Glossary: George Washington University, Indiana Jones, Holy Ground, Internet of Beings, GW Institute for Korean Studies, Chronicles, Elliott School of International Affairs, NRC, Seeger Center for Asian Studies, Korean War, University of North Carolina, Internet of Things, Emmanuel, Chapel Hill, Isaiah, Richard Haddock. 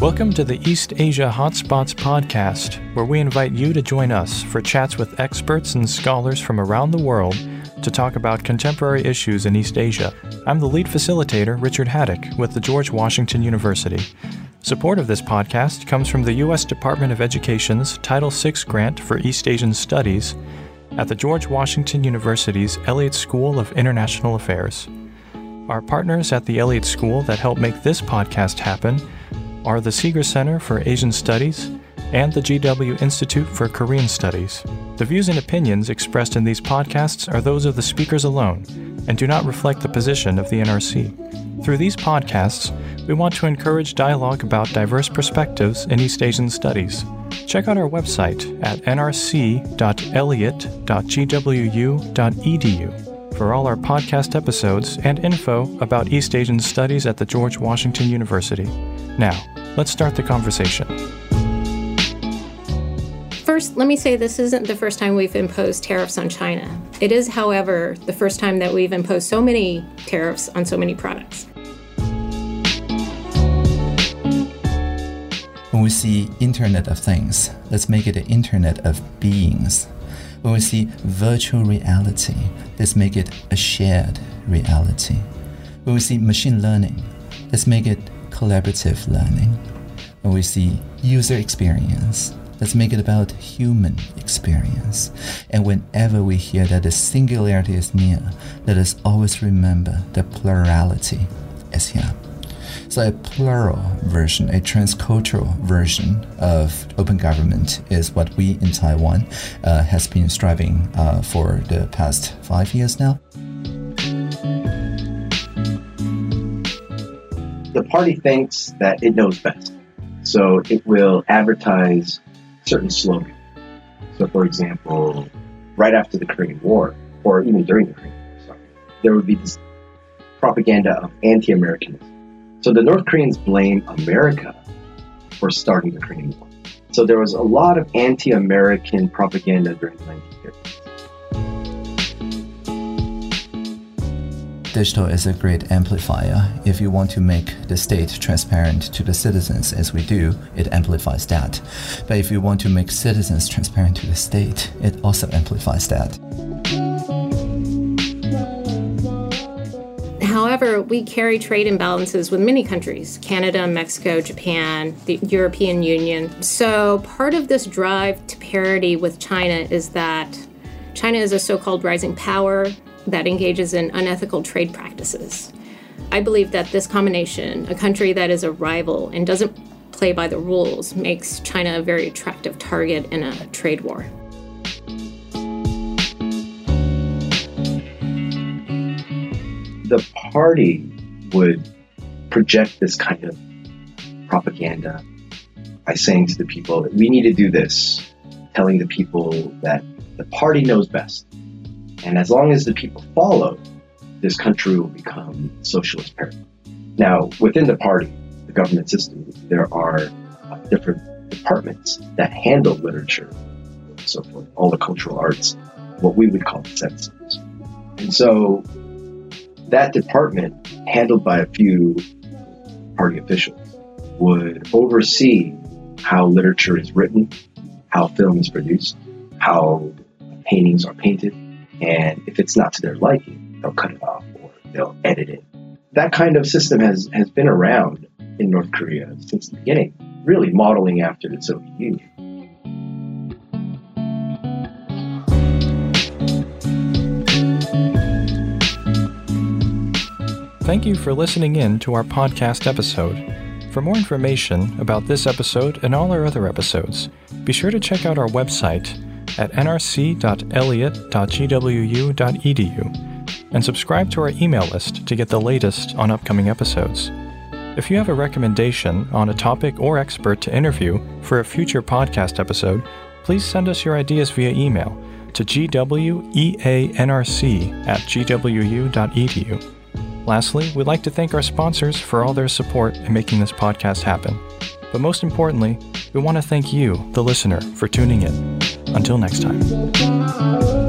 Welcome to the East Asia Hotspots podcast, where we invite you to join us for chats with experts and scholars from around the world to talk about contemporary issues in East Asia. I'm the lead facilitator, Richard Haddock, with the George Washington University. Support of this podcast comes from the U.S. Department of Education's Title VI grant for East Asian Studies at the George Washington University's Elliott School of International Affairs. Our partners at the Elliott School that help make this podcast happen are the Seeger Center for Asian Studies and the GW Institute for Korean Studies. The views and opinions expressed in these podcasts are those of the speakers alone and do not reflect the position of the NRC. Through these podcasts, we want to encourage dialogue about diverse perspectives in East Asian studies. Check out our website at nrc.elliott.gwu.edu. for all our podcast episodes and info about East Asian studies at the George Washington University. Now, let's start the conversation. First, let me say this isn't the first time we've imposed tariffs on China. It is, however, the first time that we've imposed so many tariffs on so many products. When we see Internet of Things, let's make it an Internet of Beings. When we see virtual reality, let's make it a shared reality. When we see machine learning, let's make it collaborative learning. When we see user experience, let's make it about human experience. And whenever we hear that the singularity is near, let us always remember that plurality is here. So a plural version, a transcultural version of open government is what we in Taiwan has been striving for the past 5 years now. The party thinks that it knows best, so it will advertise certain slogans. So for example, right after the Korean War, or even during the Korean War, there would be this propaganda of anti-Americanism. So the North Koreans blame America for starting the Korean War. So there was a lot of anti-American propaganda during the 1950s. Digital is a great amplifier. If you want to make the state transparent to the citizens as we do, it amplifies that. But if you want to make citizens transparent to the state, it also amplifies that. However, we carry trade imbalances with many countries, Canada, Mexico, Japan, the European Union. So part of this drive to parity with China is that China is a so-called rising power that engages in unethical trade practices. I believe that this combination, a country that is a rival and doesn't play by the rules, makes China a very attractive target in a trade war. The party would project this kind of propaganda by saying to the people, we need to do this, telling the people that the party knows best. And as long as the people follow, this country will become socialist parity. Now, within the party, the government system, there are different departments that handle literature, so forth, all the cultural arts, what we would call the censors. And so that department, handled by a few party officials, would oversee how literature is written, how film is produced, how paintings are painted, and if it's not to their liking, they'll cut it off or they'll edit it. That kind of system has been around in North Korea since the beginning, really modeling after the Soviet Union. Thank you for listening in to our podcast episode. For more information about this episode and all our other episodes, be sure to check out our website at nrc.elliott.gwu.edu and subscribe to our email list to get the latest on upcoming episodes. If you have a recommendation on a topic or expert to interview for a future podcast episode, please send us your ideas via email to gweanrc@gwu.edu. Lastly, we'd like to thank our sponsors for all their support in making this podcast happen. But most importantly, we want to thank you, the listener, for tuning in. Until next time.